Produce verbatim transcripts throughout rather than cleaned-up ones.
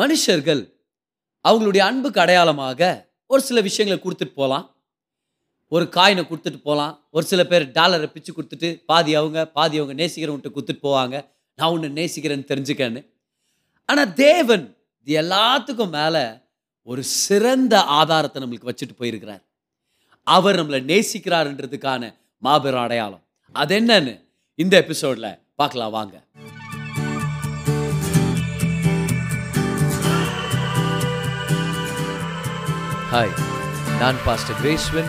மனுஷர்கள் அவங்களுடைய அன்புக்கு அடையாளமாக ஒரு சில விஷயங்களை கொடுத்துட்டு போகலாம். ஒரு காயினை கொடுத்துட்டு போகலாம். ஒரு சில பேர் டாலரை பிச்சு கொடுத்துட்டு பாதி அவங்க பாதி அவங்க நேசிக்கிறவன்ட்டு கொடுத்துட்டு போவாங்க. நான் ஒன்று நேசிக்கிறேன்னு தெரிஞ்சுக்கன்னு. ஆனால் தேவன் இது எல்லாத்துக்கும் மேலே ஒரு சிறந்த ஆதாரத்தை நம்மளுக்கு வச்சுட்டு போயிருக்கிறார். அவர் நம்மளை நேசிக்கிறார்ன்றதுக்கான மாபெரும் அடையாளம் அது என்னன்னு இந்த எபிசோட்ல பார்க்கலாம் வாங்க. ஹாய், நான் பாஸ்டர் கிரேஸ்வன்.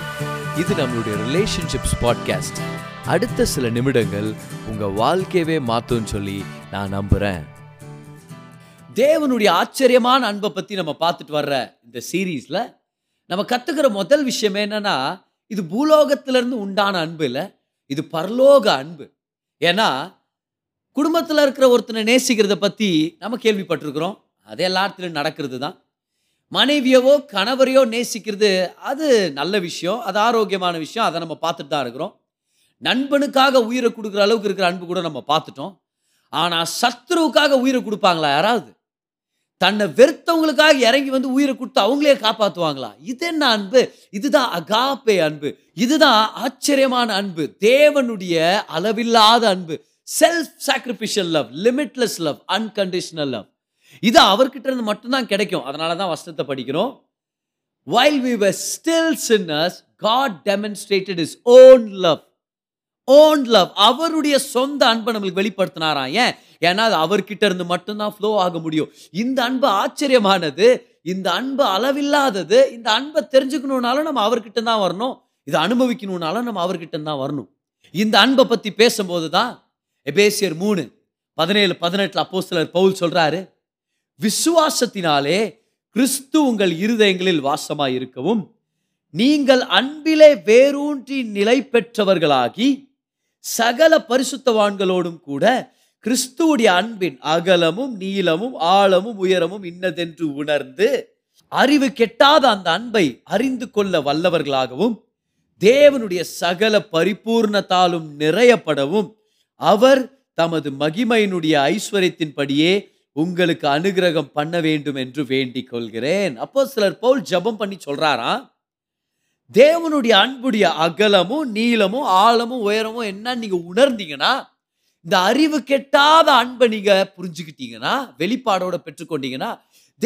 இது நம்மளுடைய ரிலேஷன்ஷிப்ஸ் பாட்காஸ்ட். அடுத்த சில நிமிடங்கள் உங்க வாழ்க்கையவே மாத்தும்னு சொல்லி நான் நம்புறேன். தேவனுடைய ஆச்சரியமான அன்பை பற்றி நம்ம பார்த்துட்டு வர்ற இந்த சீரீஸில் நம்ம கற்றுக்கிற முதல் விஷயம் என்னென்னா, இது பூலோகத்திலேருந்து உண்டான அன்பு இல்லை, இது பரலோக அன்பு. ஏன்னா குடும்பத்தில் இருக்கிற ஒருத்தனை நேசிக்கிறத பற்றி நம்ம கேள்விப்பட்டிருக்கிறோம், அதே எல்லாத்துலையும் நடக்கிறது தான். மனைவியவோ கணவரையோ நேசிக்கிறது அது நல்ல விஷயம், அது ஆரோக்கியமான விஷயம், அதை நம்ம பார்த்துட்டு தான் இருக்கிறோம். நண்பனுக்காக உயிரை கொடுக்குற அளவுக்கு இருக்கிற அன்பு கூட நம்ம பார்த்துட்டோம். ஆனால் சத்ருவுக்காக உயிரை கொடுப்பாங்களா யாராவது? தன்னை வெறுத்தவங்களுக்காக இறங்கி வந்து உயிரை கொடுத்து அவங்களே காப்பாற்றுவாங்களா? இது என்ன அன்பு? இதுதான் அகாப்பே அன்பு. இதுதான் ஆச்சரியமான அன்பு, தேவனுடைய அளவில்லாத அன்பு. Self sacrificial love, limitless love, unconditional love. இது அவர்கிட்ட இருந்து மட்டும்தான் கிடைக்கும். அதனால தான் வசனத்தை படிக்கிறோம். While we were still sinners, God demonstrated his own love. own love, அவருடைய சொந்த அன்பை நம்மளுக்கு வெளிப்படுத்தினாராம். ஏன்? ஏன்னா அது அவர்கிட்ட இருந்து மட்டும்தான் ஃப்ளோ ஆக முடியும். இந்த அன்பு ஆச்சரியமானது, இந்த அன்பு அளவில்லாதது. இந்த அன்பை தெரிஞ்சுக்கணுன்னாலும் நம்ம அவர்கிட்ட தான் வரணும், இதை அனுபவிக்கணுன்னாலும் நம்ம அவர்கிட்ட தான் வரணும். இந்த அன்பை பற்றி பேசும்போது தான் எபேசியர் மூணு பதினேழு பதினெட்டில் அப்போஸ்தலர் பவுல் சொல்கிறாரு, விசுவாசத்தினாலே கிறிஸ்து உங்கள் இருதயங்களில் வாசமாக இருக்கவும் நீங்கள் அன்பிலே வேரூன்றி நிலை பெற்றவர்களாகி சகல பரிசுத்தவான்களோடும் கூட கிறிஸ்துவுடைய அன்பின் அகலமும் நீளமும் ஆழமும் உயரமும் இன்னதென்று உணர்ந்து அறிவு கெட்டாத அந்த அன்பை அறிந்து கொள்ள வல்லவர்களாகவும் தேவனுடைய சகல பரிபூர்ணத்தாலும் நிறையப்படவும் அவர் தமது மகிமையினுடைய ஐஸ்வர்யத்தின்படியே உங்களுக்கு அனுகிரகம் பண்ண வேண்டும் என்று வேண்டிக் கொள்கிறேன். அப்போ சிலர் பவுல் ஜபம் பண்ணி சொல்றாரா, தேவனுடைய அன்புடைய அகலமும் நீளமும் ஆழமும் உயரமும் என்ன நீங்க உணர்ந்தீங்கன்னா, இந்த அறிவு கெட்டாத அன்பை நீங்க புரிஞ்சுக்கிட்டீங்கன்னா, வெளிப்பாடோட பெற்றுக்கொண்டீங்கன்னா,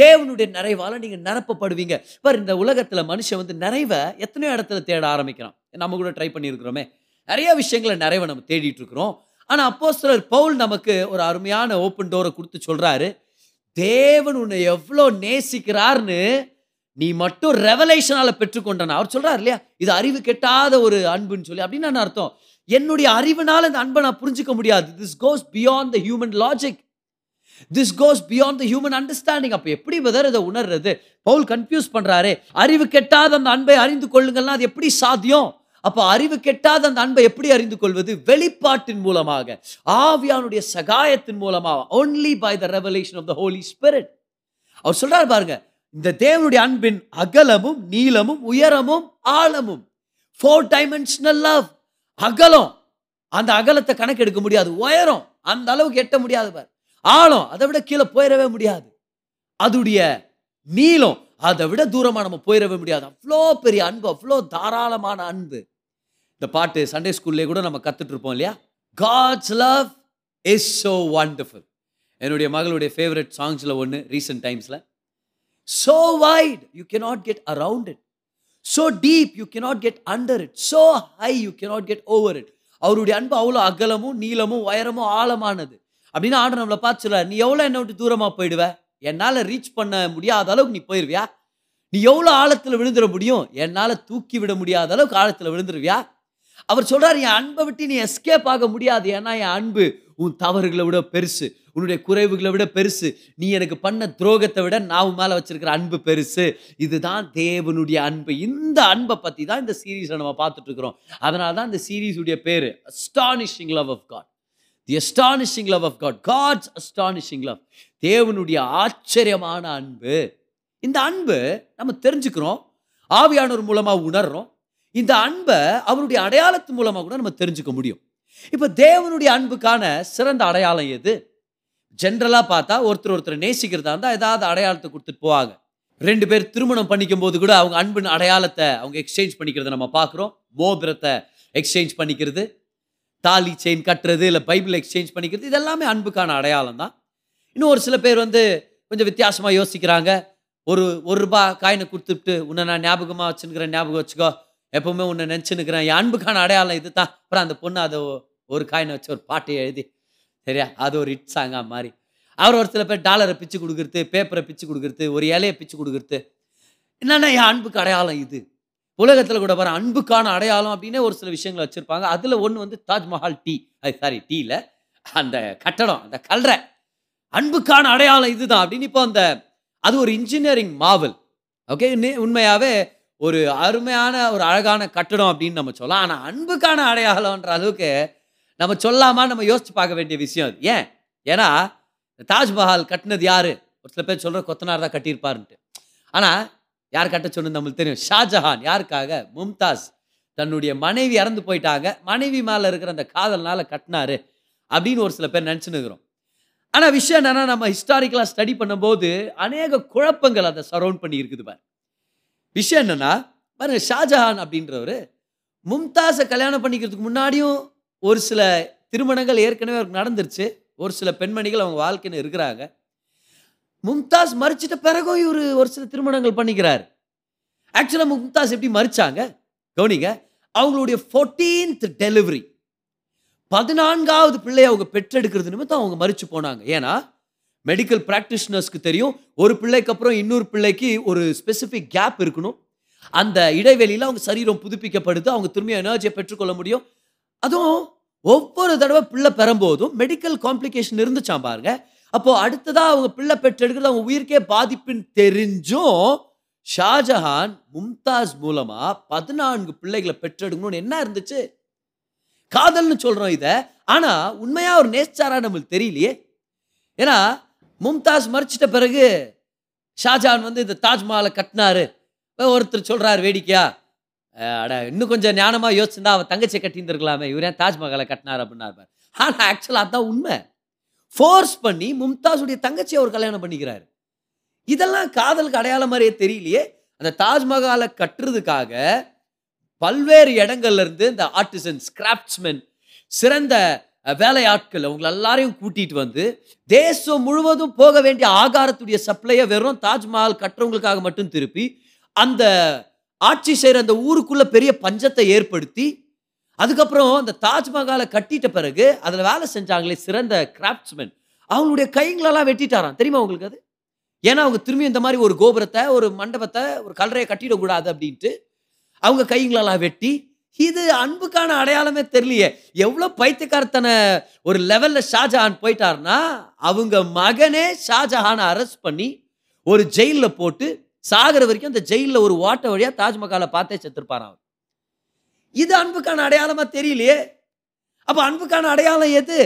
தேவனுடைய நிறைவால நீங்க நிரப்பப்படுவீங்க. பார், இந்த உலகத்துல மனுஷன் வந்து நிறைவை எத்தனையோ இடத்துல தேட ஆரம்பிக்கிறான். நம்ம கூட ட்ரை பண்ணியிருக்கிறோமே, நிறைய விஷயங்களை நிறைவை நம்ம தேடிட்டு இருக்கிறோம். ஆனா அப்போஸ்தலர் பவுல் நமக்கு ஒரு அருமையான ஓப்பன் டோரை கொடுத்து சொல்றாரு, தேவன் உன்னை எவ்வளோ நேசிக்கிறார்னு நீ மட்டும் ரெவலேஷனால பெற்றுக்கொண்டான். அவர் சொல்றாரு இல்லையா, இது அறிவு கெட்டாத ஒரு அன்புன்னு சொல்லி. அப்படின்னா நான் அர்த்தம், என்னுடைய அறிவினால இந்த அன்பை நான் புரிஞ்சிக்க முடியாது. This goes beyond the human logic, this goes beyond the human understanding. அப்போ எப்படி பிரதர் இதை உணர்றது? பவுல் கன்ஃபியூஸ் பண்றாரு. அறிவு கெட்டாத அந்த அன்பை அறிந்து கொள்ளுங்கள்னா அது எப்படி சாத்தியம்? அப்போ அறிவு கெட்டாத அந்த அன்பை எப்படி அறிந்து கொள்வது? வெளிப்பாட்டின் மூலமாக, ஆவியானுடைய சகாயத்தின் மூலமாக, only by the revelation of the Holy Spirit. அவர் சொல்றாரு பாருங்க, இந்த தேவனுடைய அன்பின் அகலமும் நீளமும் உயரமும் ஆழமும், ஃபோர் டைமென்ஷனல் லவ். அகலம், அந்த அகலத்தை கணக்கெடுக்க முடியாது. உயரம், அந்த அளவுக்கு எட்ட முடியாது பார். ஆழம், அதை விட கீழே போயிடவே முடியாது. அதுடைய நீளம், அதை விட தூரமாக நம்ம போயிடவே முடியாது. அவ்வளோ பெரிய அன்பு, அவ்வளோ தாராளமான அன்பு. இந்த பாட்டு சண்டே ஸ்கூல்லேயே கூட நம்ம கற்றுட்டு இருப்போம் இல்லையா, God's love is so wonderful. என்னுடைய மகளுடைய ஃபேவரட் சாங்ஸில் ஒன்று, ரீசன்ட் டைம்ஸில், So wide, you cannot get around it. So deep, you cannot get under it. So high, you cannot get over it. அவருடைய அன்பு அவ்வளோ அகலமும் நீளமும் உயரமும் ஆழமானது. அப்படின்னு ஆண்டவர் நம்மளை பார்த்து சொல்றாரு, நீ எவ்வளோ என்னை விட்டு தூரமாக போயிடுவ? என்னால் ரீச் பண்ண முடியாத அளவுக்கு நீ போயிடுவியா? நீ எவ்வளோ ஆழத்தில் விழுந்துட முடியும்? என்னால் தூக்கி விட முடியாத அளவுக்கு ஆழத்தில் விழுந்துருவியா? அவர் சொல்றாரு, என் அன்பை விட்டு நீ எஸ்கேப் ஆக முடியாது. ஏன்னா என் அன்பு உன் தவறுகளை விட பெருசு, உன்னுடைய குறைவுகளை விட பெருசு, நீ எனக்கு பண்ண துரோகத்தை விட நான் மேலே வச்சிருக்கிற அன்பு பெருசு. இதுதான் தேவனுடைய அன்பு. இந்த அன்பை பற்றி தான் இந்த சீரீஸில் நம்ம பார்த்துட்டு இருக்கிறோம். அதனால தான் இந்த சீரீஸுடைய பேர் astonishing love of God, the astonishing love of God, God's astonishing love, தேவனுடைய ஆச்சரியமான அன்பு. இந்த அன்பு நம்ம தெரிஞ்சுக்கிறோம், ஆவியானவர் மூலமாக உணர்றோம். இந்த அன்பை அவருடைய அடையாளத்து மூலமாக கூட நம்ம தெரிஞ்சுக்க முடியும். இப்போ தேவனுடைய அன்புக்கான சிறந்த அடையாளம் எது? ஜென்ரலாக பார்த்தா ஒருத்தர் ஒருத்தர் நேசிக்கிறதா இருந்தால் ஏதாவது அடையாளத்தை கொடுத்துட்டு போவாங்க. ரெண்டு பேர் திருமணம் பண்ணிக்கும் போது கூட அவங்க அன்பின் அடையாளத்தை அவங்க எக்ஸ்சேஞ்ச் பண்ணிக்கிறத நம்ம பார்க்குறோம். மோதிரத்தை எக்ஸ்சேஞ்ச் பண்ணிக்கிறது, தாலி செயின் கட்டுறது, இல்லை பைபிள் எக்ஸ்சேஞ்ச் பண்ணிக்கிறது, இதெல்லாமே அன்புக்கான அடையாளம் தான். இன்னும் ஒரு சில பேர் வந்து கொஞ்சம் வித்தியாசமாக யோசிக்கிறாங்க. ஒரு ஒரு ரூபா காயினை கொடுத்துட்டு உன்னை நான் ஞாபகமாக வச்சுருக்கிறேன், ஞாபகம் வச்சுக்கோ, எப்போவுமே உன்னை நினச்சின்னுக்கிறேன், என் அன்புக்கான அடையாளம் இது தான். அப்புறம் அந்த பொண்ணு அதை ஒரு காயினை வச்சு ஒரு பாட்டை எழுதி சரியா அது ஒரு ஹிட் சாங்கா மாதிரி. அவர் ஒரு சில பேர் டாலரை பிச்சு கொடுக்குறது, பேப்பரை பிச்சு கொடுக்குறது, ஒரு இலையை பிச்சு கொடுக்குறது, என்னென்னா என் அன்புக்கு அடையாளம் இது. உலகத்தில் கூட வர அன்புக்கான அடையாளம் அப்படின்னே ஒரு சில விஷயங்களை வச்சுருப்பாங்க. அதில் ஒன்று வந்து தாஜ்மஹால் டீ, அது சாரி டீயில் அந்த கட்டடம், அந்த கல்றை அன்புக்கான அடையாளம் இதுதான் அப்படின்னு. இப்போ அந்த அது ஒரு இன்ஜினியரிங் மாவல். ஓகே, உண்மையாகவே ஒரு அருமையான ஒரு அழகான கட்டடம் அப்படின்னு நம்ம சொல்லலாம். ஆனால் அன்புக்கான அடையாளம்ன்ற அளவுக்கு நம்ம சொல்லாமா, நம்ம யோசிச்சு பார்க்க வேண்டிய விஷயம் அது. ஏன் ஏன்னா தாஜ்மஹால் கட்டினது யார்? ஒரு சில பேர் சொல்கிற கொத்தனார் தான் கட்டியிருப்பாருன்ட்டு. ஆனால் யார் கட்ட சொன்னது நம்மளுக்கு தெரியும், ஷாஜஹான். யாருக்காக? மும்தாஸ். தன்னுடைய மனைவி இறந்து போயிட்டாங்க, மனைவி மேலே இருக்கிற அந்த காதல்னால கட்டினாரு அப்படின்னு ஒரு சில பேர் நினச்சினுக்கிறோம். ஆனால் விஷயம் என்னென்னா, நம்ம ஹிஸ்டாரிக்கலாக ஸ்டடி பண்ணும்போது அநேக குழப்பங்கள் அதை சரௌண்ட் பண்ணி இருக்குது பாரு. விஷயம் என்னென்னா பாருங்கள், ஷாஜஹான் அப்படின்றவர் மும்தாஸை கல்யாணம் பண்ணிக்கிறதுக்கு முன்னாடியும் ஒரு சில திருமணங்கள் ஏற்கனவே அவருக்கு நடந்துருச்சு. ஒரு சில பெண்மணிகள் அவங்க வாழ்க்கைன்னு இருக்கிறாங்க. மும்தாஸ் மறிச்சிட்ட பிறகும் இவர் ஒரு சில திருமணங்கள் பண்ணிக்கிறார். ஆக்சுவலாக மும்தாஸ் எப்படி மறிச்சாங்க கவனிங்க. அவங்களுடைய ஃபோர்டீன்த் டெலிவரி, பதினான்காவது பிள்ளையை அவங்க பெற்றெடுக்கிறது நிமித்தம் அவங்க மறிச்சு போனாங்க. ஏன்னா மெடிக்கல் ப்ராக்டிஷனர்ஸ்க்கு தெரியும், ஒரு பிள்ளைக்கு அப்புறம் இன்னொரு பிள்ளைக்கு ஒரு ஸ்பெசிஃபிக் கேப் இருக்கணும். அந்த இடைவெளியில் அவங்க சரீரம் புதுப்பிக்கப்படுது, அவங்க திரும்பியும் எனர்ஜியை பெற்றுக்கொள்ள முடியும். அதுவும் ஒவ்வொரு தடவை பிள்ளை பெறும்போதும் மெடிக்கல் காம்ப்ளிகேஷன் இருந்துச்சாம் பாருங்க. அப்போ அடுத்ததாக அவங்க பிள்ளை பெற்றெடுக்கிறது அவங்க உயிருக்கே பாதிப்புன்னு தெரிஞ்சும் ஷாஜஹான் மும்தாஸ் மூலமா பதினான்கு பிள்ளைகளை பெற்றெடுக்கணும்னு என்ன இருந்துச்சு? காதல்னு சொல்றோம் இதை. ஆனா உண்மையா ஒரு நேச்சாரா நம்மளுக்கு தெரியலையே. ஏன்னா மும்தாஸ் மறிச்சிட்ட பிறகு ஷாஜஹான் வந்து இந்த தாஜ்மஹாலை கட்டினாரு. ஒருத்தர் சொல்றாரு வேடிக்கையா, அட இன்னும் கொஞ்சம் ஞானமாக யோசிச்சுருந்தா அவன் தங்கச்சியை கட்டியிருந்துருக்கலாமே, இவர் ஏன் தாஜ்மஹாலை கட்டினார் அப்படின்னா இருப்பார். ஆனால் ஆக்சுவலாக அதுதான் உண்மை. ஃபோர்ஸ் பண்ணி மும்தாஸுடைய தங்கச்சியை அவர் கல்யாணம் பண்ணிக்கிறார். இதெல்லாம் காதலுக்கு அடையாளம் மாதிரியே தெரியலையே. அந்த தாஜ்மஹாலை கட்டுறதுக்காக பல்வேறு இடங்கள்லேருந்து இந்த ஆர்டிசன்ஸ், கிராஃப்ட்ஸ்மென், சிறந்த வேலையாட்கள் அவங்களை எல்லாரையும் கூட்டிகிட்டு வந்து தேசம் முழுவதும் போக வேண்டிய ஆகாரத்துடைய சப்ளையை வெறும் தாஜ்மஹால் கட்டுறவங்களுக்காக மட்டும் திருப்பி அந்த ஆட்சி செய்கிற அந்த ஊருக்குள்ளே பெரிய பஞ்சத்தை ஏற்படுத்தி, அதுக்கப்புறம் அந்த தாஜ்மஹாலை கட்டிட்ட பிறகு அதில் வேலை செஞ்சாங்களே சிறந்த கிராஃப்ட்ஸ்மென், அவங்களுடைய கைங்களெல்லாம் வெட்டிட்டாராம் தெரியுமா அவங்களுக்கு அது. ஏன்னா அவங்க திரும்பி இந்த மாதிரி ஒரு கோபுரத்தை, ஒரு மண்டபத்தை, ஒரு கல்லறையை கட்டிடக்கூடாது அப்படின்ட்டு அவங்க கைங்களெல்லாம் வெட்டி. இது அன்புக்கான அடையாளமே தெரியலையே. எவ்வளோ பைத்தியக்காரத்தனை ஒரு லெவலில் ஷாஜஹான் போயிட்டாருன்னா, அவங்க மகனே ஷாஜஹானை அரெஸ்ட் பண்ணி ஒரு ஜெயிலில் போட்டு சாகர வரைக்கும் அந்த ஜெயிலில் ஒரு ஓட்ட வழியாக தாஜ்மஹாலை பார்த்தே செத்துருப்பாராம் அவர். இது அன்புக்கான அடையாளமாக தெரியலையே. அப்போ அன்புக்கான அடையாளம் எது?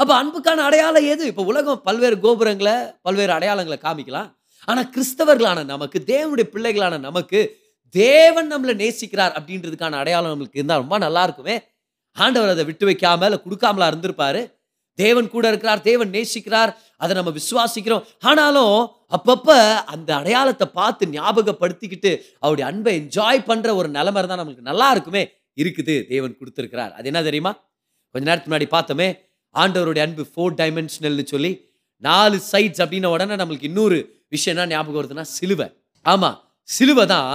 அப்போ அன்புக்கான அடையாளம் எது? இப்போ உலகம் பல்வேறு கோபுரங்களை, பல்வேறு அடையாளங்களை காமிக்கலாம். ஆனால் கிறிஸ்தவர்களான நமக்கு, தேவனுடைய பிள்ளைகளான நமக்கு, தேவன் நம்மளை நேசிக்கிறார் அப்படின்றதுக்கான அடையாளம் நம்மளுக்கு இருந்தால் ரொம்ப நல்லா இருக்குமே. ஆண்டவர் அதை விட்டு வைக்காமல் இல்லை கொடுக்காமலா இருந்திருப்பாரு. தேவன் கூட இருக்கிறார், தேவன் நேசிக்கிறார், அதை நம்ம விசுவாசிக்கிறோம். ஆனாலும் அப்பப்போ அந்த அடையாளத்தை பார்த்து ஞாபகப்படுத்திக்கிட்டு அவருடைய அன்பை என்ஜாய் பண்ணுற ஒரு நிலைமை தான் நம்மளுக்கு நல்லா இருக்குமே. இருக்குது, தேவன் கொடுத்துருக்கிறார். அது என்ன தெரியுமா? கொஞ்ச நேரத்துக்கு முன்னாடி பார்த்தோமே, ஆண்டவருடைய அன்பு ஃபோர் டைமென்ஷனல்னு சொல்லி நாலு சைட்ஸ் அப்படின்ன உடனே நம்மளுக்கு இன்னொரு விஷயம் என்ன ஞாபகம் வருதுன்னா, சிலுவை. ஆமாம், சிலுவை தான்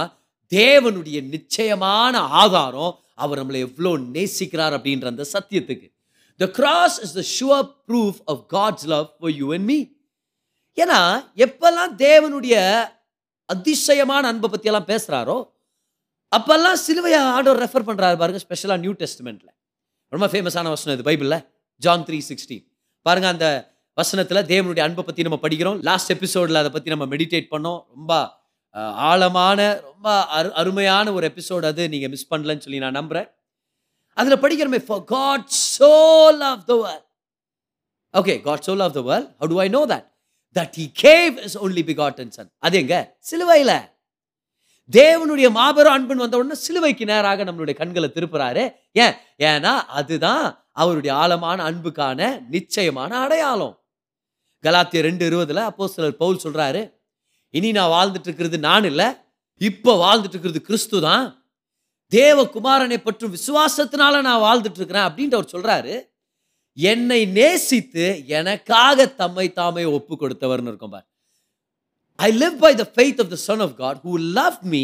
தேவனுடைய நிச்சயமான ஆதாரம். அவர் நம்மளை எவ்வளோ நேசிக்கிறார் அப்படின்ற அந்த சத்தியத்துக்கு. The cross is the sure proof of God's love for you and me. ஏன்னா எப்பெல்லாம் தேவனுடைய அதிசயமான அன்பை பற்றியெல்லாம் பேசுகிறாரோ அப்பெல்லாம் சிலுவையை ஆண்டவர் ரெஃபர் பண்ணுறாரு பாருங்கள். ஸ்பெஷலாக நியூ டெஸ்ட்மெண்ட்டில் ரொம்ப ஃபேமஸான வசனம் இது பைபிளில், ஜான் த்ரீ சிக்ஸ்டீன் பாருங்கள். அந்த வசனத்தில் தேவனுடைய அன்பை பற்றி நம்ம படிக்கிறோம். லாஸ்ட் எபிசோடில் அதை பற்றி நம்ம மெடிடேட் பண்ணோம். ரொம்ப ஆழமான, ரொம்ப அரு அருமையான ஒரு எபிசோடு அது. நீங்கள் மிஸ் பண்ணலன்னு சொல்லி நான் நம்புகிறேன். அதில் படிக்கிறோமே, for God so loved the world. Okay, God so loved the world. How do I know that? That he gave his only begotten son. அது எங்க? சிலுவையில். தேவனுடைய மாபெரும் அன்பன் வந்த உடனே சிலுவைக்கு நேராக நம்மளுடைய கண்களை திருப்புறாரு. ஏன்? ஏன்னா அதுதான் அவருடைய ஆழமான அன்புக்கான நிச்சயமான அடையாளம். கலாத்திய ரெண்டு இருபதுல அப்போஸ்தலர் பவுல் சொல்றாரு, இனி நான் வாழ்ந்துட்டு இருக்கிறது நான் இல்லை, இப்போ வாழ்ந்துட்டு இருக்கிறது கிறிஸ்து தான். தேவகுமாரனை பற்றும் விசுவாசத்தினால நான் வாழ்ந்துட்டு இருக்கிறேன் அப்படின்ட்டு அவர் சொல்றாரு. என்னை நேசித்து எனக்காக தம்மை தாமே ஒப்பு கொடுத்தவர்னு இருக்கும் பார். I live by the faith of the Son of God who loved me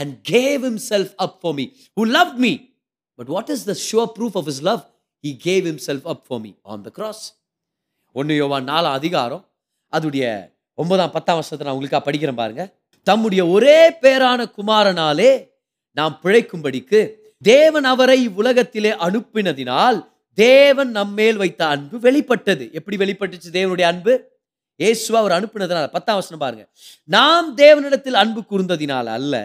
and gave himself up for me. Who loved me. But what is the sure proof of his love? He gave himself up for me on the cross. ஒன்று யோவான் நான்காம் அதிகாரம் அதுடைய ஒன்பதாம் பத்தாம் வசனத்தை நான் உங்களுக்கு படிக்கிறேன் பாருங்க. தம்முடைய ஒரே பேரான குமாரனாலே நாம் பிழைக்கும்படிக்கு தேவன் அவரை உலகத்திலே அனுப்பினதினால் தேவன் நம்மேல் வைத்த அன்பு வெளிப்பட்டது. எப்படி வெளிப்பட்டுச்சு தேவனுடைய அன்பு? இயேசுவா அவர் அனுப்பினதுனால. பத்தாம் வசனம் பாருங்க. நாம் தேவனிடத்தில் அன்பு கூர்ந்ததினால் அல்ல,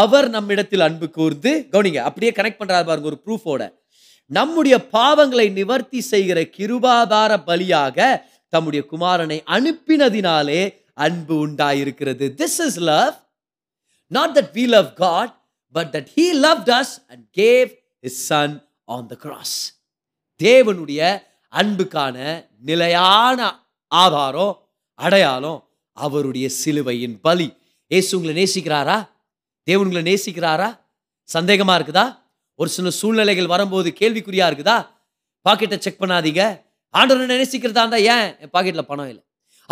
அவர் நம்மிடத்தில் அன்பு கூர்ந்து, கவனிங்க, அப்படியே கனெக்ட் பண்றாரு பாருங்க ஒரு ப்ரூஃபோட, நம்முடைய பாவங்களை நிவர்த்தி செய்கிற கிருபாதார பலியாக தம்முடைய குமாரனை அனுப்பினதினாலே அன்பு உண்டாயிருக்கிறது. This is love, not that we love God, but that he loved us and gave his son on the cross. தேவனுடைய அன்புக்கான நிலையான ஆதாரம், அடையாளம் அவருடைய சிலுவையின் பலி. ஏசு உங்களை நேசிக்கிறாரா? தேவன் உங்களை நேசிக்கிறாரா? சந்தேகமா இருக்குதா? ஒரு சில சூழ்நிலைகள் வரும்போது கேள்விக்குறியா இருக்குதா? பாக்கெட்டை செக் பண்ணாதீங்க. ஆண்டவர் என்ன நேசிக்கிறதா இருந்தா ஏன் என் பாக்கெட்ல பணம் இல்லை?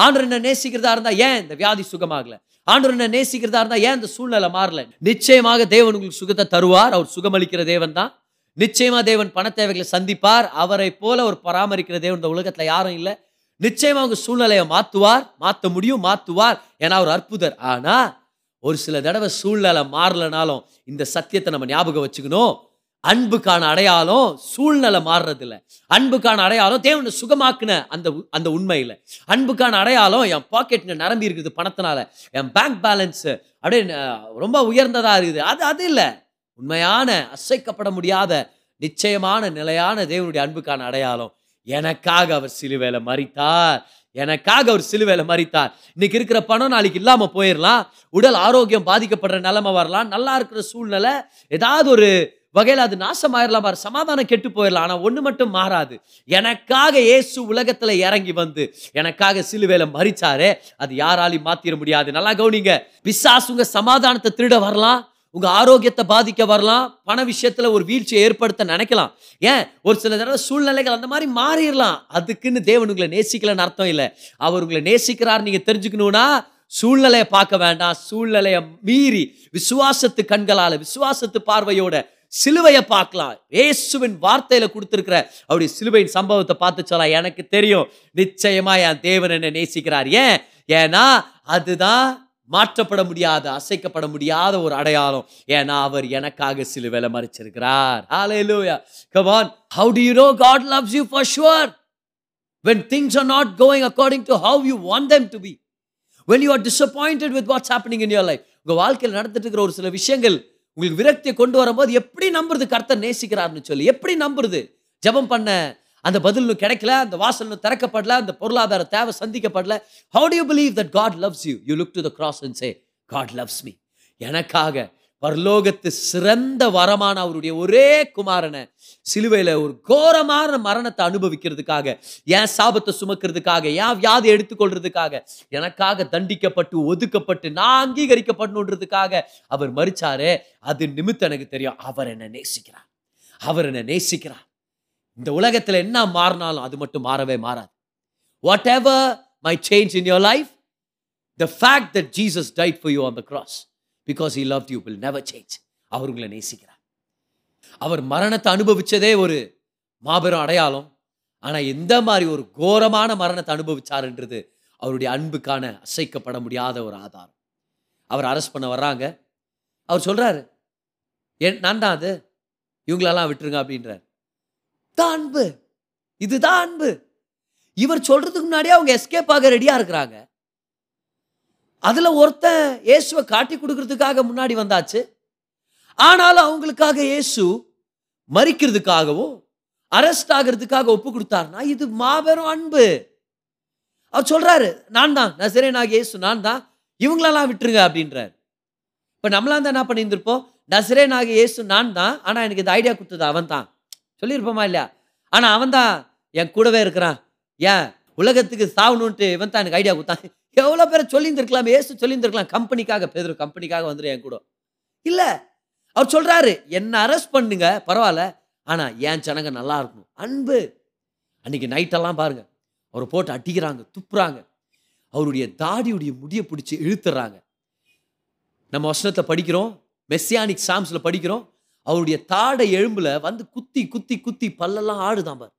ஆண்டவர் என்ன நேசிக்கிறதா இருந்தா ஏன் இந்த வியாதி சுகமாகல? ஆண்டவர் என்ன நேசிக்கிறதா இருந்தா ஏன் இந்த சூழ்நிலை மாறல? நிச்சயமாக தேவன் உங்களுக்கு சுகத்தை தருவார். அவர் சுகமளிக்கிற தேவன் தான். நிச்சயமா தேவன் பண தேவைகளை சந்திப்பார். அவரை போல ஒரு பராமரிக்கிற தேவன் இந்த உலகத்துல யாரும் இல்லை. நிச்சயமா அவங்க சூழ்நிலையை மாற்றுவார், மாற்ற முடியும், மாற்றுவார். ஏன்னா அவர் அற்புதர். ஆனா ஒரு சில தடவை சூழ்நிலை மாறலனாலும் இந்த சத்தியத்தை நம்ம ஞாபகம் வச்சுக்கணும். அன்புக்கான அடையாளம் சூழ்நிலை மாறுறது இல்லை. அன்புக்கான அடையாளம் தேவனை சுகமாக்குன அந்த அந்த உண்மையில். அன்புக்கான அடையாளம் என் பாக்கெட்டுங்க நிரம்பி இருக்குது பணத்தினால, என் பேங்க் பேலன்ஸு அப்படியே ரொம்ப உயர்ந்ததா இருக்குது, அது அது இல்லை. உண்மையான அசைக்கப்பட முடியாத நிச்சயமான நிலையான தேவனுடைய அன்புக்கான அடையாளம் எனக்காக அவர் சிலுவேல மரித்தார். எனக்காக அவர் சிலுவேல மரித்தார். இன்னைக்கு இருக்கிற பணம் நாளைக்கு இல்லாமல் போயிடலாம். உடல் ஆரோக்கியம் பாதிக்கப்படுற நிலைமை வரலாம். நல்லா இருக்கிற சூழ்நிலை ஏதாவது ஒரு வகையில் அது நாசமாயிரலாம். பாரு, சமாதானம் கெட்டு போயிடலாம். ஆனால் ஒன்று மட்டும் மாறாது, எனக்காக இயேசு உலகத்தில் இறங்கி வந்து எனக்காக சிலுவேல மரிச்சாரே, அது யாராலையும் மாத்திர முடியாது. நல்லா கவனிங்க, பிசாசு உங்க சமாதானத்தை திருட வரலாம், உங்க ஆரோக்கியத்தை பாதிக்க வரலாம், பண விஷயத்துல ஒரு வீழ்ச்சியை ஏற்படுத்த நினைக்கலாம். ஏன் ஒரு சில தடவை சூழ்நிலைகள் அந்த மாதிரி மாறிடலாம். அதுக்குன்னு தேவன் உங்களை நேசிக்கலன்னு அர்த்தம் இல்லை. அவர் உங்களை நேசிக்கிறார். நீங்க தெரிஞ்சுக்கணும்னா சூழ்நிலையை பார்க்க வேண்டாம், சூழ்நிலையை மீறி விசுவாசத்து கண்களால விசுவாசத்து பார்வையோட சிலுவையை பார்க்கலாம். இயேசுவின் வார்த்தையில கொடுத்திருக்கிற அவருடைய சிலுவையின் சம்பவத்தை பார்த்து சொல்லலாம், எனக்கு தெரியும் நிச்சயமா என் தேவன் என்ன நேசிக்கிறார். ஏன்? ஏன்னா அதுதான் மாற்றப்பட முடியாத அசைக்கப்பட முடியாத ஒரு அடையாளம். ஏன்னா அவர் எனக்காக சிலுவையில மரிச்சிருக்கிறார். ஹalleluya, come on, how do you know God loves you for sure? When things are not going according to how you want them to be, when you are disappointed with what's happening in your life, உங்க வாழ்க்கையில நடந்துட்டு இருக்கிற ஒரு சில விஷயங்கள் உங்களுக்கு விரக்தியை கொண்டு வரும்போது எப்படி நம்புறது கர்த்தர் நேசிக்கிறார்னு சொல்லி? எப்படி நம்புறது? ஜெபம் பண்ண அந்த பதில் கிடைக்கல, அந்த வாசல் திறக்கப்படல, அந்த பொருளாதார தேவை சந்திக்கப்படல. How do you believe that God loves you? You look to the cross and say, God loves me. எனக்காக பரலோகத்து சிறந்த வரமான அவருடைய ஒரே குமாரனை சிலுவையில ஒரு கோரமான மரணத்தை அனுபவிக்கிறதுக்காக, என் சாபத்தை சுமக்கிறதுக்காக, என் வியாதியை எடுத்துக்கொள்றதுக்காக, எனக்காக தண்டிக்கப்பட்டு ஒதுக்கப்பட்டு நான் அங்கீகரிக்கப்படணுன்றதுக்காக அவர் மரிச்சாரு. அது நிமித்தம் எனக்கு தெரியும் அவர் என்ன நேசிக்கிறார், அவர் என்ன நேசிக்கிறார். இந்த உலகத்தில் என்ன மாறினாலும் அது மட்டும் மாறவே மாறாது. Whatever may change in your life, the fact that Jesus died for you on the cross because he loved you will never change. அவர் உங்களை நேசிக்கிறார். அவர் மரணத்தை அனுபவிச்சதே ஒரு மாபெரும் அடையாளம். ஆனால் எந்த மாதிரி ஒரு கோரமான மரணத்தை அனுபவிச்சாருன்றது அவருடைய அன்புக்கான அசைக்கப்பட முடியாத ஒரு ஆதாரம். அவர் அரெஸ்ட் பண்ண வர்றாங்க. அவர் சொல்றாரு, என் நான் தான் அது, இவங்களெல்லாம் விட்டுருங்க அப்படின்றார். அன்பு இதுதான் அன்பு. இவர் சொல்றதுக்கு முன்னாடியே அவங்க எஸ்கேப் ஆக ரெடியா இருக்கிறாங்க. அதுல ஒருத்தன் இயேசுவை காட்டி கொடுக்கறதுக்காக முன்னாடி வந்தாச்சு. ஆனாலும் அவங்களுக்காக இயேசு மரிக்கிறதுக்காகவும் அரெஸ்ட் ஆகிறதுக்காக ஒப்பு கொடுத்தாருன்னா இது மாபெரும் அன்பு. அவர் சொல்றாரு, நான் தான் நசரேயனாக இயேசு, நான் தான், இவங்களெல்லாம் விட்டுருங்க அப்படின்றார். இப்ப நம்மளாம் தான் என்ன பண்ணியிருந்திருப்போம், நசரேயனாக இயேசு நான் தான், ஆனா எனக்கு இந்த ஐடியா கொடுத்தது அவன் தான் சொல்லியிருப்போமா இல்லையா? ஆனால் அவன் தான் என் கூடவே இருக்கிறான், ஏன் உலகத்துக்கு சாகணுன்ட்டு இவன் தான் எனக்கு ஐடியா கொடுத்தான். எவ்வளோ பேரை சொல்லியிருந்திருக்கலாம், ஏசு சொல்லியிருந்திருக்கலாம் கம்பெனிக்காக, பேதுரு கம்பெனிக்காக வந்துடும் என் கூட. இல்லை, அவர் சொல்கிறாரு என்னை அரெஸ்ட் பண்ணுங்க பரவாயில்ல, ஆனால் என் ஜனங்க நல்லா இருக்கணும். அன்பு. அன்றைக்கி நைட்டெல்லாம் பாருங்கள், அவரை போட்டு அடிக்கிறாங்க, துப்புறாங்க, அவருடைய தாடியுடைய முடியை பிடிச்சி இழுத்துறாங்க. நம்ம வசனத்தில் படிக்கிறோம், மெஸ்ஸியானிக் சாம்ஸில் படிக்கிறோம், அவருடைய தாடை எலும்பில் வந்து குத்தி குத்தி குத்தி பல்லெல்லாம் ஆடுதான் பார்.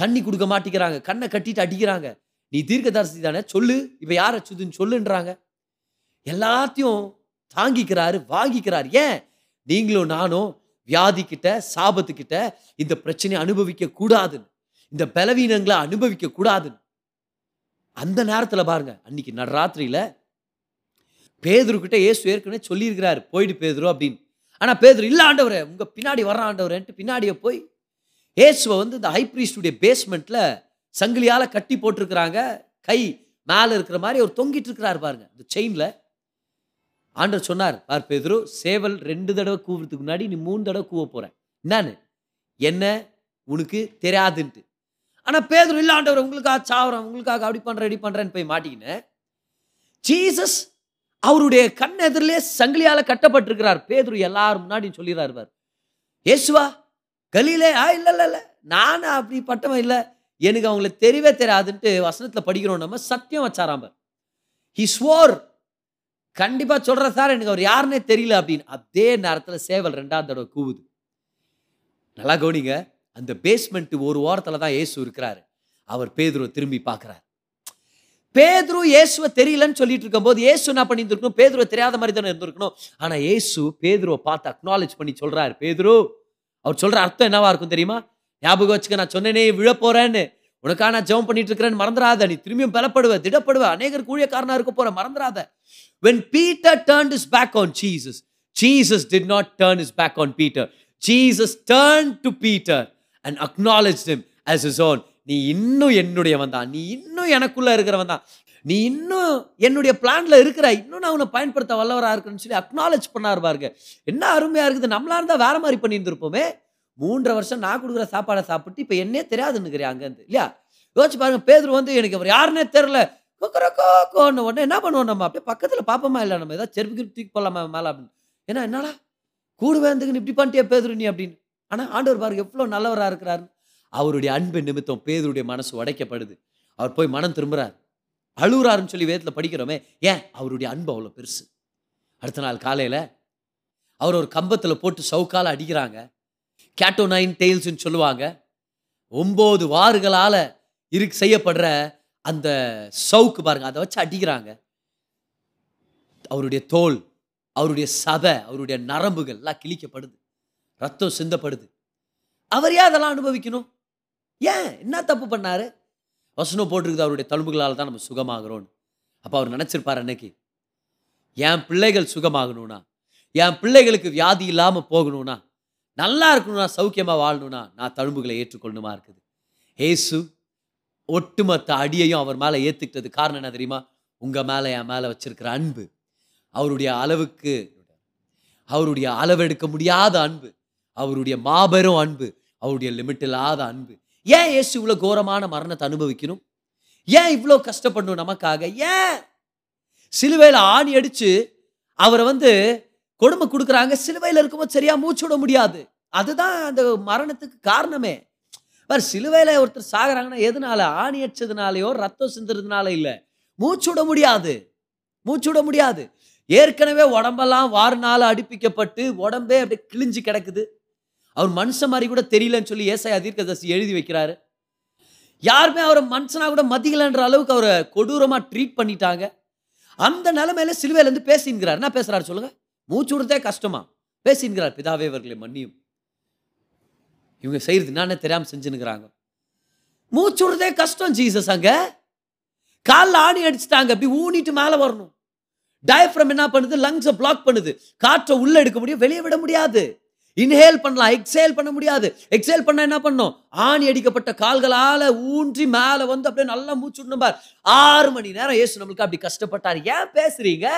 தண்ணி கொடுக்க மாட்டேங்கிறாங்க, கண்ணை கட்டிட்டு அடிக்கிறாங்க. நீ தீர்க்கதரிசி தானே சொல்லு, இப்போ யாரை சுதுன்னு சொல்லுன்றாங்க. எல்லாத்தையும் தாங்கிக்கிறாரு, வாங்கிக்கிறாரு. ஏன்? நீங்களும் நானும் வியாதிக்கிட்ட சாபத்துக்கிட்ட இந்த பிரச்சனையை அனுபவிக்க கூடாதுன்னு, இந்த பலவீனங்களை அனுபவிக்க கூடாதுன்னு. அந்த நேரத்தில் பாருங்க, அன்னைக்கு நடராத்திரியில் பேதுருக்கிட்ட ஏசு ஏற்கனவே சொல்லியிருக்கிறாரு போயிடு பேதுரு அப்படின்னு. ஆனால் பேதுரு இல்லை ஆண்டவரே உங்கள் பின்னாடி வர்ற ஆண்டவரேன்ட்டு பின்னாடியே போய் ஏசுவை வந்து இந்த ஹைப்ரீஸ்டுடைய பேஸ்மெண்ட்டில் சங்கிலியால் கட்டி போட்டிருக்கிறாங்க, கை மேலே இருக்கிற மாதிரி அவர் தொங்கிட்டு இருக்கிறாரு பாருங்க இந்த செயினில். ஆண்டவர் சொன்னார், பார் பேதுரு, சேவல் ரெண்டு தடவை கூவுறதுக்கு முன்னாடி நீ மூணு தடவை கூவ போகிறேன், என்னான்னு என்ன உனக்கு தெரியாதுன்ட்டு. ஆனால் பேதுரு இல்லை ஆண்டவர் உங்களுக்காக சாவறேன், உங்களுக்காக அப்படி பண்ணுறேன் ரெடி பண்ணுறேன்னு போய் மாட்டிக்கினேன். ஜீசஸ் அவருடைய கண் எதிரிலே சங்கிலியால் கட்டப்பட்டிருக்கிறார். பேதுரு எல்லாரும் முன்னாடியும் சொல்லிடுறாரு, பார் ஏசுவா கலிலே ஆ இல்லை இல்லை இல்லை நானா அப்படி பட்டவன் இல்லை, எனக்கு அவங்கள தெரியவே தெரியாதுன்ட்டு வசனத்தில் படிக்கிறோம். நம்ம சத்தியம் வச்சாராம் பார், ஹி ஸ்வோர், கண்டிப்பாக சொல்கிற சார் எனக்கு அவர் யாருன்னே தெரியல அப்படின்னு. அதே நேரத்தில் சேவல் ரெண்டாவது தடவை கூவுது. நல்லா கவனிங்க, அந்த பேஸ்மெண்ட் ஒரு வாரத்தில் தான் ஏசு இருக்கிறாரு. அவர் பேதுருவை திரும்பி பார்க்குறாரு. பேதுரு ஏசுவை தெரியலன்னு சொல்லிட்டு இருக்கும்போது ஏசு என்ன பண்ணியிருந்துருக்கணும், பேதுருவை தெரியாத மாதிரி தானே இருந்திருக்கணும். ஆனால் ஏசு பேதுருவை பார்த்து அக்னாலேஜ் பண்ணி சொல்கிறாரு, பேதுரு. அவர் சொல்கிற அர்த்தம் என்னவா இருக்கும் தெரியுமா? ஞாபகம் வச்சுக்க, நான் சொன்னேனே விழப்போறேன்னு, உனக்காக நான் ஜெபம் பண்ணிட்டு இருக்கிறேன்னு மறந்துடாத, நீ திரும்பியும் பலப்படுவ திடப்படுவ, அநேகர் ஊழியக்காரனாக இருக்க போற மறந்துடாத. When Peter turned his back on Jesus, Jesus did not turn his back on Peter. Jesus turned to Peter and acknowledged him as his own. நீ இன்னும் என்னுடையவன் தான், நீ இன்னும் எனக்குள்ள இருக்கிறவன் தான், நீ இன்னும் என்னுடைய பிளான்ல இருக்கிற, இன்னும் நான் உன்னை பயன்படுத்த வல்லவராக இருக்குன்னு சொல்லி அக்னாலேஜ் பண்ணார் பாருங்க. என்ன அருமையா இருக்குது, நம்மளா இருந்தா வேற மாதிரி பண்ணியிருந்திருப்போமே. மூன்றரை வருஷம் நான் கொடுக்குற சாப்பாடை சாப்பிட்டு இப்போ என்னே தெரியாதுன்னுக்குறேன் அங்கேருந்து இல்லையா? யோசிச்சு பாருங்க, பேதுரு வந்து எனக்கு அவர் யாருன்னே தெரில, கொக்கர கோன்னு உடனே என்ன பண்ணுவோம் நம்ம? அப்படியே பக்கத்தில் பார்ப்போமா, இல்லை நம்ம ஏதாவது செருப்பு தூக்கி போடலாமா மேலே அப்படின்னு. ஏன்னா என்னடா கூடுவே இருந்துக்குன்னு இப்படி பண்ணிட்டே பேதுரு நீ அப்படின்னு. ஆனால் ஆண்டவர் பாருங்க எவ்வளோ நல்லவராக இருக்கிறாரு. அவருடைய அன்பு நிமித்தம் பேதுருடைய மனசு உடைக்கப்படுது. அவர் போய் மனம் திரும்புறாரு, அழுகுறாருன்னு சொல்லி வேதத்தில் படிக்கிறோமே. ஏன்? அவருடைய அன்பு அவ்வளோ பெருசு. அடுத்த நாள் காலையில் அவர் ஒரு கம்பத்தில் போட்டு சவுக்கால் அடிக்கிறாங்க. கேட்டோ நைன் டெயில்ஸ்ன்னு சொல்லுவாங்க, ஒம்பது வாறுகளால் இருக்கு செய்யப்படுற அந்த சவுக்கு பாருங்கள், அதை வச்சு அடிக்கிறாங்க. அவருடைய தோல், அவருடைய சதை, அவருடைய நரம்புகள் எல்லாம் கிழிக்கப்படுது, ரத்தம் சிந்தப்படுது. அவர் ஏன் அதெல்லாம் அனுபவிக்கணும்? ஏன்? என்ன தப்பு பண்ணார்? வசனம் போட்டிருக்குது, அவருடைய தழும்புகளால் தான் நம்ம சுகமாகிறோன்னு. அப்போ அவர் நினச்சிருப்பார், அன்னைக்கு என் பிள்ளைகள் சுகமாகணும்னா, என் பிள்ளைகளுக்கு வியாதி இல்லாமல் போகணும்னா, நல்லா இருக்கணும்னா, சௌக்கியமாக வாழணும்னா நான் தழும்புகளை ஏற்றுக்கொள்ளணுமா இருக்குது. ஏசு ஒட்டுமொத்த அடியையும் அவர் மேலே ஏற்றுக்கிட்டது காரணம் என்ன தெரியுமா? உங்கள் மேலே என் மேலே வச்சிருக்கிற அன்பு, அவருடைய அளவுக்கு அவருடைய அளவெடுக்க முடியாத அன்பு, அவருடைய மாபெரும் அன்பு, அவருடைய லிமிட் இல்லாத அன்பு. ஏன் ஏசு இவ்வளோ கோரமான மரணத்தை அனுபவிக்கணும்? ஏன் இவ்வளோ கஷ்டப்படணும் நமக்காக? ஏன் சிலுவையில் ஆணி அடித்து அவரை வந்து கொடுமை கொடுக்குறாங்க? சிலுவையில் இருக்கும்போது சரியா மூச்சு விட முடியாது, அதுதான் அந்த மரணத்துக்கு காரணமே. வேறு சிலுவையில் ஒருத்தர் சாகுறாங்கன்னா எதுனால? ஆணி அடிச்சதுனாலையோ ரத்தம் சிந்துறதுனால இல்லை, மூச்சு விட முடியாது, மூச்சு விட முடியாது. ஏற்கனவே உடம்பெல்லாம் வாரினால அடிப்பிக்கப்பட்டு உடம்பே அப்படியே கிழிஞ்சு கிடக்குது. அவர் மனுஷன் மாதிரி கூட தெரியலன்னு சொல்லி ஏசாயா தீர்க்கதரிசி எழுதி வைக்கிறாரு. யாருமே அவரை மனுஷனாக கூட மதிக்கலைன்ற அளவுக்கு அவரை கொடூரமாக ட்ரீட் பண்ணிட்டாங்க. அந்த நிலைமையில சிலுவையிலேருந்து பேசிங்கிறார். என்ன பேசுகிறாரு சொல்லுங்கள்? மூச்சு விடுறதே கஷ்டமா பேசின்கிறார், பிதாவே இவர்களை மன்னியும், இவங்க செய்யறது என்னன்னு தெரியாமல் செஞ்சுன்னுக்குறாங்க, மூச்சு விடுறதே கஷ்டம். ஜீசஸ் அங்க காலில் ஆணி அடிச்சுட்டாங்க, அப்படி ஊனிட்டு மேலே வரணும். டயப்ரம் என்ன பண்ணுது? லங்ஸை பிளாக் பண்ணுது, காற்றை உள்ள எடுக்க முடியும், வெளியே விட முடியாது. இன்ஹேல் பண்ணலாம், எக்ஸேல் பண்ண முடியாது. எக்ஸேல் பண்ண என்ன பண்ணும்? ஆணி அடிக்கப்பட்ட கால்களால் ஊன்றி மேலே வந்து அப்படியே நல்லா மூச்சு விடணும் பார். ஆறு மணி நேரம் ஏசு நம்மளுக்கு அப்படி கஷ்டப்பட்டார். ஏன் பேசுறீங்க?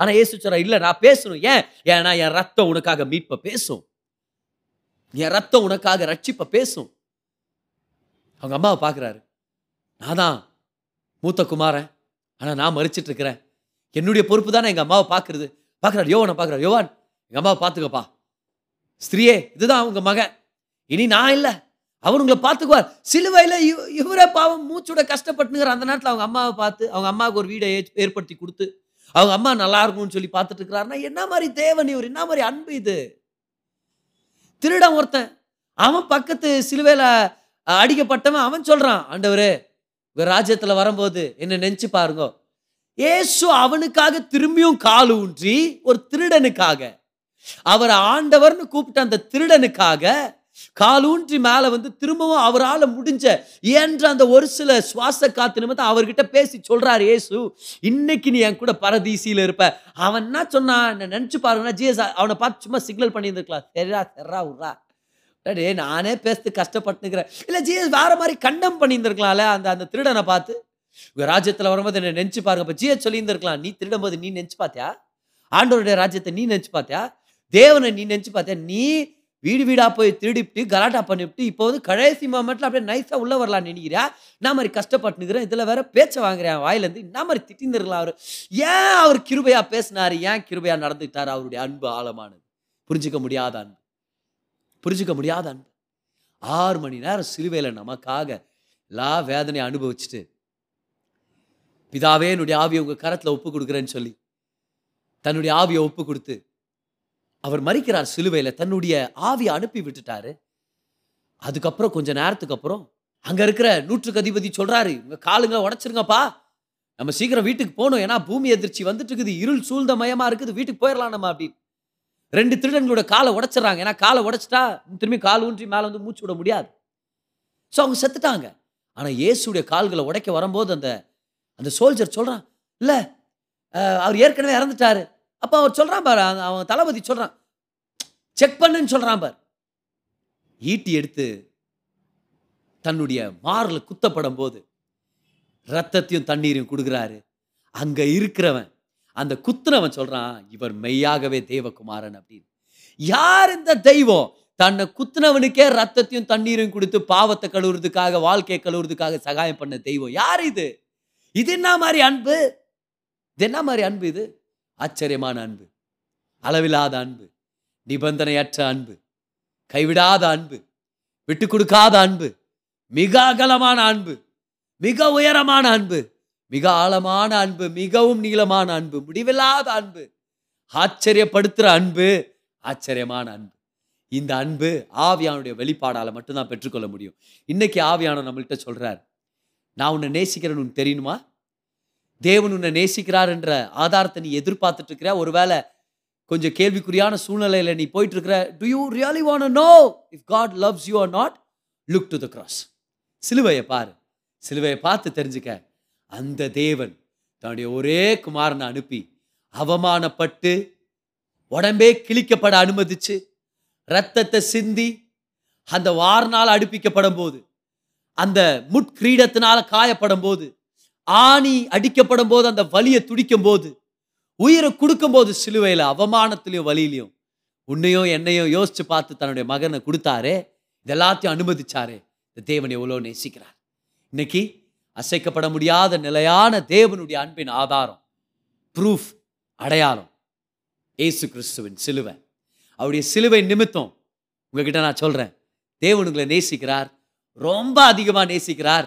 ஆனால் ஏசு சொல்கிறார், இல்லை நான் பேசணும். ஏன்? ஏன்னா என் ரத்தம் உனக்காக மீட்பை பேசும், என் ரத்தம் உனக்காக ரட்சிப்பை பேசும். அவங்க அம்மாவை பார்க்குறாரு, நான் தான் மூத்த குமாரன், ஆனால் நான் மறிச்சிட்ருக்கிறேன். என்னுடைய பொறுப்பு தானே எங்கள் அம்மாவை பார்க்குறது. பார்க்குறாரு யோவானை பார்க்குறாரு, யோவான் எங்கள் அம்மாவை பார்த்துக்கப்பா, ஸ்திரியே இதுதான் உங்கள் மகன், இனி நான் இல்லை அவர் உங்களை பார்த்துக்குவார். சிலுவையில் இவரே பாவம் மூச்சோட கஷ்டப்பட்டுங்கிற அந்த நேரத்தில் அவங்க அம்மாவை பார்த்து அவங்க அம்மாவுக்கு ஒரு வீடை ஏற்படுத்தி கொடுத்து அவங்க அம்மா நல்லா இருக்கணும்னு சொல்லி பார்த்துட்டு இருக்கிறாருன்னா என்ன மாதிரி தேவன் இவர், என்ன மாதிரி அன்பு இது. திருடன் ஒருத்தன் அவன் பக்கத்து சிலுவையில் அடிக்கப்பட்டவன் அவன் சொல்கிறான், ஆண்டவரே உங்கள் ராஜ்யத்தில் வரும்போது என்னை நினச்சி பாருங்க. ஏசு அவனுக்காக திரும்பியும் கால் ஊன்றி ஒரு திருடனுக்காக அவர் ஆண்டவர்னு கூப்பிட்ட அந்த திருடனுக்காக கால் ஊன்றி மேலே வந்து திரும்பவும் அவரால் முடிஞ்ச என்ற அந்த ஒரு சில சுவாச காத்து நிமித்தம் அவர்கிட்ட பேசி சொல்கிறார் ஏசு, இன்னைக்கு நீ என் கூட பரதீசியில் இருப்ப. அவன் என்ன சொன்னான், என்ன நினச்சி பாருங்கன்னா ஜீசா அவனை பார்த்து சும்மா சிக்னல் பண்ணியிருந்துருக்கலாம், சரிரா சரிரா உர்ரா டே நானே பேசத்து கஷ்டப்பட்டுக்கிறேன், இல்லை ஜிஎஸ் வேற மாதிரி கண்டம் பண்ணியிருந்துருக்கலாம்ல அந்த அந்த திருடனை பார்த்து உங்கள் ராஜ்யத்தில் வரும்போது என்ன நினச்சி பாருங்க. இப்போ ஜிஎஸ் சொல்லியிருந்துருக்கலாம், நீ திருடும் போது நீ நினச்சி பார்த்தியா ஆண்டவருடைய ராஜ்யத்தை, நீ நினச்சி பார்த்தியா தேவனை, நீ நினச்சி பார்த்தியா, நீ வீடு வீடாக போய் திருடிவிட்டு கலாட்டா பண்ணிவிட்டு இப்போ வந்து கடைசி மோமெண்ட்டில் அப்படியே நைஸாக உள்ளே வரலான்னு நினைக்கிறா, என்ன மாதிரி கஷ்டப்பட்டுக்கிறேன், இதில் வேற பேச்சை வாங்குறேன் வாயிலேருந்து, என்ன மாதிரி திட்டிந்துருக்கலாம் அவர். ஏன் அவர் கிருபையாக பேசினார், ஏன் கிருபையாக நடந்துக்கிட்டார், அவருடைய அன்பு ஆழமானது, புரிஞ்சிக்க முடியாத அன்பு, புரிஞ்சிக்க முடியாத அன்பு. ஆறு மணி நேரம் சிலுவையில் நமக்காக எல்லா வேதனையை அனுபவிச்சுட்டு பிதாவே என்னுடைய ஆவியை உங்கள் கரத்தில் ஒப்பு கொடுக்குறேன்னு சொல்லி தன்னுடைய ஆவியை ஒப்பு கொடுத்து அவர் மறிக்கிறார் சிலுவையில், தன்னுடைய ஆவியை அனுப்பி விட்டுட்டாரு. அதுக்கப்புறம் கொஞ்ச நேரத்துக்கு அப்புறம் அங்கே இருக்கிற நூற்றுக்கு அதிபதி சொல்கிறாரு, உங்கள் காலுங்க உடச்சிருங்கப்பா, நம்ம சீக்கிரம் வீட்டுக்கு போகணும், ஏன்னா பூமி எதிர்ச்சி வந்துட்டு இருக்குது, இருள் சூழ்ந்த மயமாக இருக்குது, வீட்டுக்கு போயிடலாம் நம்ம அப்படின்னு. ரெண்டு திருடங்களோட காலை உடைச்சிடறாங்க, ஏன்னா காலை உடைச்சிட்டா திரும்பி கால் ஊன்றி மேலே வந்து மூச்சு விட முடியாது. ஸோ அவங்க செத்துட்டாங்க. ஆனால் இயேசுடைய கால்களை உடைக்க வரும்போது அந்த அந்த சோல்ஜர் சொல்கிறான், இல்லை அவர் ஏற்கனவே இறந்துட்டாரு. அப்போ அவர் சொல்கிறான் பாரு, அவன் தளபதி சொல்கிறான், செக் பண்ணுன்னு சொல்கிறான் பார். ஈட்டி எடுத்து தன்னுடைய மாரில் குத்தப்படும் போது ரத்தத்தையும் தண்ணீரையும் கொடுக்குறாரு. அங்கே இருக்கிறவன் அந்த குத்துனவன் சொல்றான், இவர் மெய்யாகவே தேவகுமாரன் அப்படின்னு. யார் இந்த தெய்வம் தன்னை குத்துனவனுக்கே ரத்தத்தையும் தண்ணீரையும் கொடுத்து பாவத்தை கழுவுறதுக்காக வாழ்க்கையை கழுவுறதுக்காக சகாயம் பண்ண தெய்வம் யார் இது? இது என்ன மாதிரி அன்பு, இது என்ன மாதிரி அன்பு, இது ஆச்சரியமான அன்பு, அளவில்லாத அன்பு, நிபந்தனையற்ற அன்பு, கைவிடாத அன்பு, விட்டு கொடுக்காத அன்பு, மிக அகலமான அன்பு, மிக உயரமான அன்பு, மிக ஆழமான அன்பு, மிகவும் நீளமான அன்பு, முடிவில்லாத அன்பு, ஆச்சரியப்படுத்துகிற அன்பு, ஆச்சரியமான அன்பு. இந்த அன்பு ஆவியானுடைய வெளிப்பாடால் மட்டும்தான் பெற்றுக்கொள்ள முடியும். இன்னைக்கு ஆவியான நம்மள்கிட்ட சொல்கிறார், நான் உன்னை நேசிக்கிறேன்னு உனக்கு தெரியணுமா? தேவன் உன்னை நேசிக்கிறார்ன்ற ஆதாரத்தை நீ எதிர்பார்த்துட்டு இருக்கிற ஒருவேளை கொஞ்சம் கேள்விக்குறியான சூழ்நிலையில் நீ போயிட்டு இருக்கிற, do you really want to know if God loves you or not? Look to the cross. சிலுவையை பாரு, சிலுவையை பார்த்து தெரிஞ்சுக்க, அந்த தேவன் தன்னுடைய ஒரே குமாரனை அனுப்பி அவமானப்பட்டு உடம்பே கிழிக்கப்பட அனுமதிச்சு இரத்தத்தை சிந்தி அந்த வார்னால் அடிப்பிக்கப்படும் போது, அந்த முட்கிரீடத்தினால காயப்படும் போது, ஆணி அடிக்கப்படும் போது, அந்த வலியை துடிக்கும் போது, உயிரை கொடுக்கும் போது, சிலுவையில் அவமானத்திலையும் வலியிலையும் உன்னையும் என்னையும் யோசிச்சு பார்த்து தன்னுடைய மகனை கொடுத்தாரே, இது எல்லாத்தையும் அனுமதிச்சாரே, இந்த தேவனை எவ்வளோ நேசிக்கிறார். இன்னைக்கு அசைக்கப்பட முடியாத நிலையான தேவனுடைய அன்பின் ஆதாரம், ப்ரூஃப், அடையாளம் ஏசு கிறிஸ்துவின் சிலுவை. அவருடைய சிலுவை நிமித்தம் உங்ககிட்ட நான் சொல்கிறேன், தேவன் உங்களை நேசிக்கிறார், ரொம்ப அதிகமாக நேசிக்கிறார்.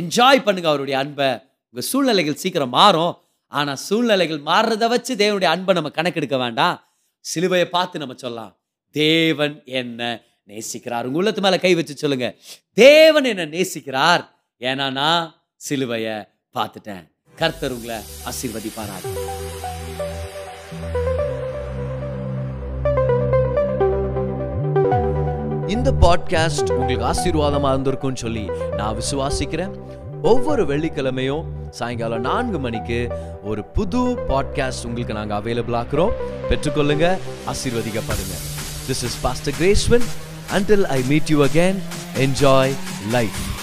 என்ஜாய் பண்ணுங்க அவருடைய அன்பை. உங்கள் சூழ்நிலைகள் சீக்கிரம் மாறும், ஆனால் சூழ்நிலைகள் மாறுறதை வச்சு தேவனுடைய அன்பை நம்ம கணக்கெடுக்க வேண்டாம். சிலுவையை பார்த்து நம்ம சொல்லலாம், தேவன் என்ன நேசிக்கிறார். உங்கள் உள்ளத்து மேலே கை வச்சு சொல்லுங்க, தேவன் என்ன நேசிக்கிறார், ஏன்னா நான் சிலுவையை பார்த்துட்டேன். கர்த்தர் உங்களை ஆசீர்வதிப்பாராக. இந்த பாட்காஸ்ட் உங்களுக்கு ஆசீர்வாதமாக இருந்திருக்கும்னு சொல்லி நான் விசுவாசிக்கிறேன். ஒவ்வொரு வெள்ளிக்கிழமையும் சாயங்காலம் நான்கு மணிக்கு ஒரு புது பாட்காஸ்ட் உங்களுக்கு நாங்கள் அவைலபிள் ஆக்குறோம். பெற்றுக்கொள்ளுங்க, ஆசீர்வதிக்கப்படுங்க. This is pastor கிரேஸ்வன். Until I meet you again, enjoy life.